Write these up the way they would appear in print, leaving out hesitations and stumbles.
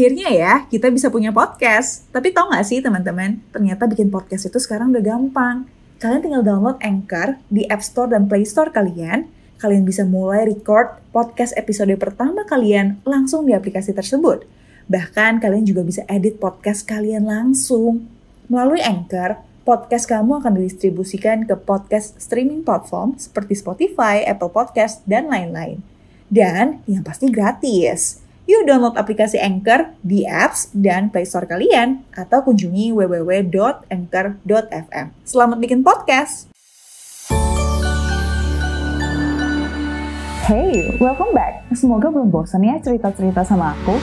akhirnya ya kita bisa punya podcast. Tapi tau gak sih teman-teman, ternyata bikin podcast itu sekarang udah gampang. Kalian tinggal download Anchor di App Store dan Play Store kalian. Kalian bisa mulai record podcast episode pertama kalian langsung di aplikasi tersebut. Bahkan kalian juga bisa edit podcast kalian langsung. Melalui Anchor, podcast kamu akan didistribusikan ke podcast streaming platform seperti Spotify, Apple Podcast, dan lain-lain. Dan yang pasti gratis. Yuk download aplikasi Anchor di apps dan Play Store kalian atau kunjungi www.anchor.fm. Selamat bikin podcast! Hey, welcome back. Semoga belum bosan ya cerita-cerita sama aku.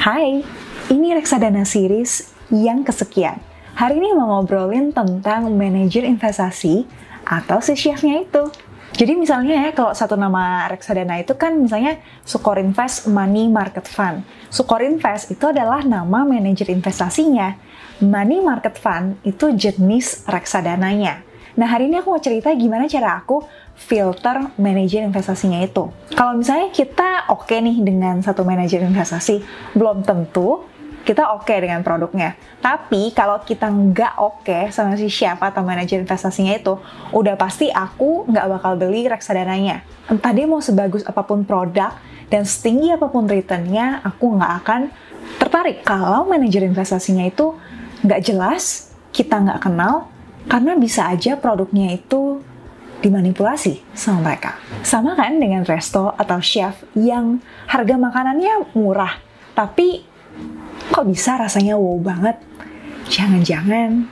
Hai, ini Reksadana Series yang kesekian. Hari ini mau ngobrolin tentang manajer investasi atau si chefnya itu. Jadi misalnya ya, kalau satu nama reksadana itu kan misalnya Sucorinvest Money Market Fund. Sucorinvest itu adalah nama manajer investasinya. Money Market Fund itu jenis reksadananya. Nah, hari ini aku mau cerita gimana cara aku filter manajer investasinya itu. Kalau misalnya kita oke nih dengan satu manajer investasi, belum tentu kita oke dengan produknya. Tapi kalau kita nggak oke sama si siapa atau manajer investasinya itu, udah pasti aku nggak bakal beli reksadananya. Entah dia mau sebagus apapun produk dan setinggi apapun returnnya, aku nggak akan tertarik kalau manajer investasinya itu nggak jelas, kita nggak kenal, karena bisa aja produknya itu dimanipulasi sama mereka. Sama kan dengan resto atau chef yang harga makanannya murah, tapi kok bisa rasanya wow banget? Jangan-jangan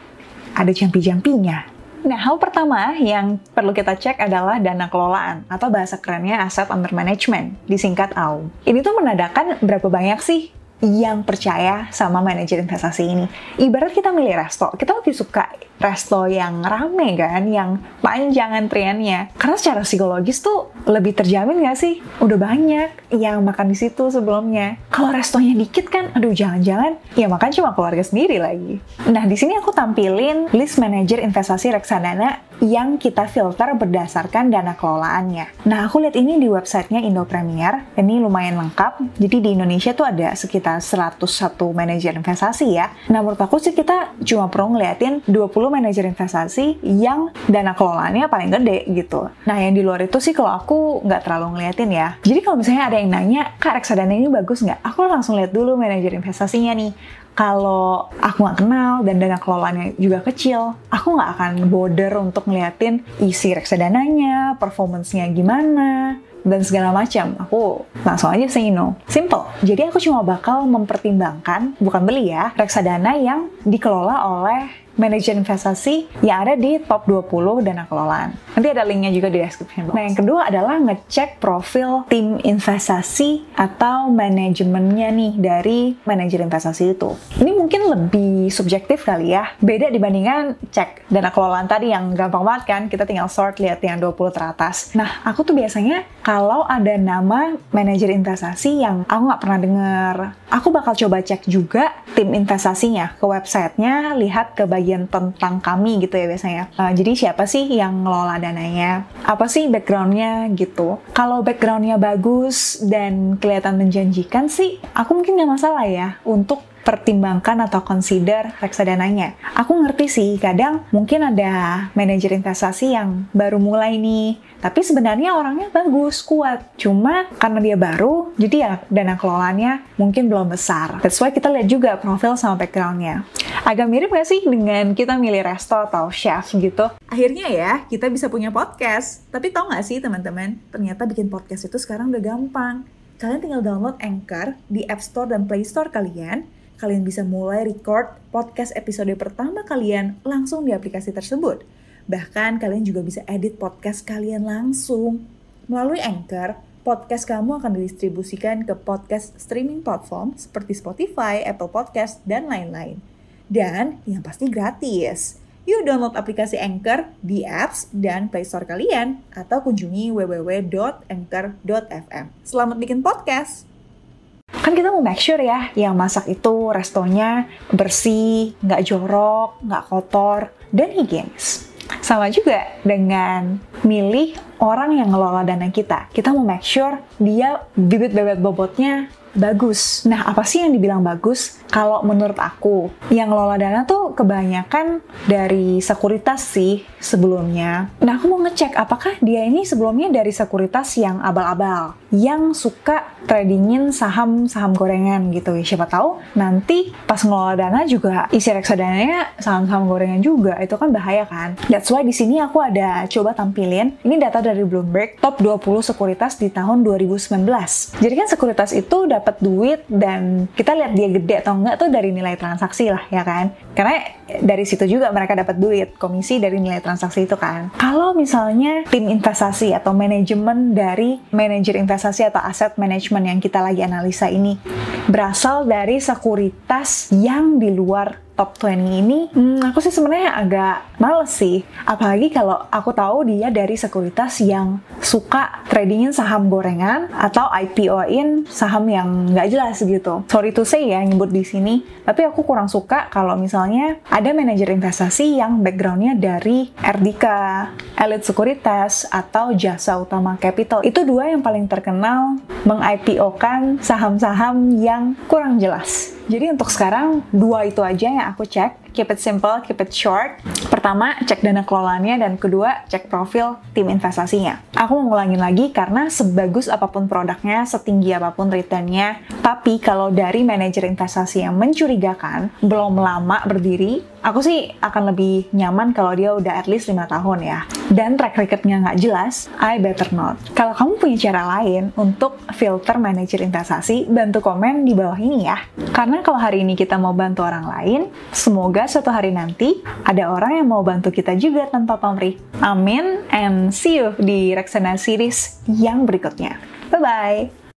ada jampi-jampinya. Nah, hal pertama yang perlu kita cek adalah dana kelolaan atau bahasa kerennya Asset Under Management, disingkat AUM. Ini tuh menandakan berapa banyak sih yang percaya sama manajer investasi ini. Ibarat kita milih resto, kita lebih suka resto yang rame kan, yang panjang antriannya. Karena secara psikologis tuh lebih terjamin gak sih? Udah banyak yang makan di situ sebelumnya. Kalau restonya dikit kan, aduh jangan-jangan ya makan cuma keluarga sendiri lagi. Nah, di sini aku tampilin list manajer investasi reksadana yang kita filter berdasarkan dana kelolaannya. Nah, aku lihat ini di websitenya Indo Premier. Ini lumayan lengkap. Jadi di Indonesia tuh ada sekitar 101 manajer investasi ya. Nah, menurut aku sih kita cuma perlu ngeliatin 20 manajer investasi yang dana kelolaannya paling gede gitu. Nah, yang di luar itu sih kalau aku nggak terlalu ngeliatin ya. Jadi kalau misalnya ada yang nanya, Kak, reksadana ini bagus nggak? Aku langsung lihat dulu manajer investasinya nih. Kalau aku nggak kenal dan dana kelolaannya juga kecil, aku nggak akan bother untuk ngeliatin isi reksadananya, performance-nya gimana, dan segala macam. Aku langsung aja say no. Simple. Jadi aku cuma bakal mempertimbangkan, bukan beli ya, reksadana yang dikelola oleh manajer investasi yang ada di top 20 dana kelolaan. Nanti ada linknya juga di description box. Nah, yang kedua adalah ngecek profil tim investasi atau manajemennya nih dari manajer investasi itu. Ini mungkin lebih subjektif kali ya. Beda dibandingkan cek dana kelolaan tadi yang gampang banget kan, kita tinggal sort lihat yang 20 teratas. Nah, aku tuh biasanya kalau ada nama manajer investasi yang aku nggak pernah dengar, aku bakal coba cek juga tim investasinya ke websitenya, lihat ke bagian tentang kami gitu ya biasanya. Jadi siapa sih yang ngelola dananya? Apa sih backgroundnya gitu? Kalau backgroundnya bagus dan kelihatan menjanjikan sih, aku mungkin nggak masalah ya untuk pertimbangkan atau consider reksadananya. Aku ngerti sih, kadang mungkin ada manajer investasi yang baru mulai nih, tapi sebenarnya orangnya bagus, kuat. Cuma karena dia baru, jadi ya dana kelolaannya mungkin belum besar. That's why kita lihat juga profil sama backgroundnya. Agak mirip gak sih dengan kita milih resto atau chef gitu? Akhirnya ya, kita bisa punya podcast. Tapi tau gak sih teman-teman, ternyata bikin podcast itu sekarang udah gampang. Kalian tinggal download Anchor di App Store dan Play Store kalian. Kalian bisa mulai record podcast episode pertama kalian langsung di aplikasi tersebut. Bahkan kalian juga bisa edit podcast kalian langsung. Melalui Anchor, podcast kamu akan didistribusikan ke podcast streaming platform seperti Spotify, Apple Podcast, dan lain-lain. Dan yang pasti gratis. Yuk download aplikasi Anchor di apps dan Play Store kalian atau kunjungi www.anchor.fm. Selamat bikin podcast! Kan kita mau make sure ya, yang masak itu restonya bersih, nggak jorok, nggak kotor, dan higienis. Sama juga dengan milih orang yang ngelola dana kita. Kita mau make sure dia bibit bebet bobotnya bagus. Nah, apa sih yang dibilang bagus? Kalau menurut aku, yang ngelola dana tuh kebanyakan dari sekuritas sih sebelumnya. Nah, aku mau ngecek apakah dia ini sebelumnya dari sekuritas yang abal-abal, yang suka tradingin saham-saham gorengan gitu ya. Siapa tahu nanti pas ngelola dana juga isi reksadananya saham-saham gorengan juga. Itu kan bahaya kan? That's why di sini aku ada coba tampilin. Ini data dari Bloomberg, top 20 sekuritas di tahun 2019. Jadi kan sekuritas itu dapat duit dan kita lihat dia gede atau enggak tuh dari nilai transaksi lah ya kan, karena dari situ juga mereka dapat duit komisi dari nilai transaksi itu kan. Kalau misalnya tim investasi atau manajemen dari manajer investasi atau aset management yang kita lagi analisa ini berasal dari sekuritas yang di luar top 20 ini, aku sih sebenarnya agak males sih. Apalagi kalau aku tahu dia dari sekuritas yang suka tradingin saham gorengan atau IPO-in saham yang nggak jelas gitu. Sorry to say ya, nyebut di sini. Tapi aku kurang suka kalau misalnya ada manajer investasi yang backgroundnya dari Erdika, Elite Sekuritas, atau Jasa Utama Capital. Itu dua yang paling terkenal meng-IPO-kan saham-saham yang kurang jelas. Jadi untuk sekarang, dua itu aja yang aku cek. Keep it simple, keep it short. Pertama, cek dana kelolaannya, dan kedua, cek profil tim investasinya. Aku mau ngulangin lagi karena sebagus apapun produknya, setinggi apapun returnnya, tapi kalau dari manajer investasi yang mencurigakan, belum lama berdiri, aku sih akan lebih nyaman kalau dia udah at least 5 tahun ya. Dan track recordnya nggak jelas, I better not. Kalau kamu punya cara lain untuk filter manajer investasi, bantu komen di bawah ini ya. Karena kalau hari ini kita mau bantu orang lain, semoga suatu hari nanti ada orang yang mau bantu kita juga tanpa pamrih. Amin, and see you di Reksana Series yang berikutnya. Bye-bye!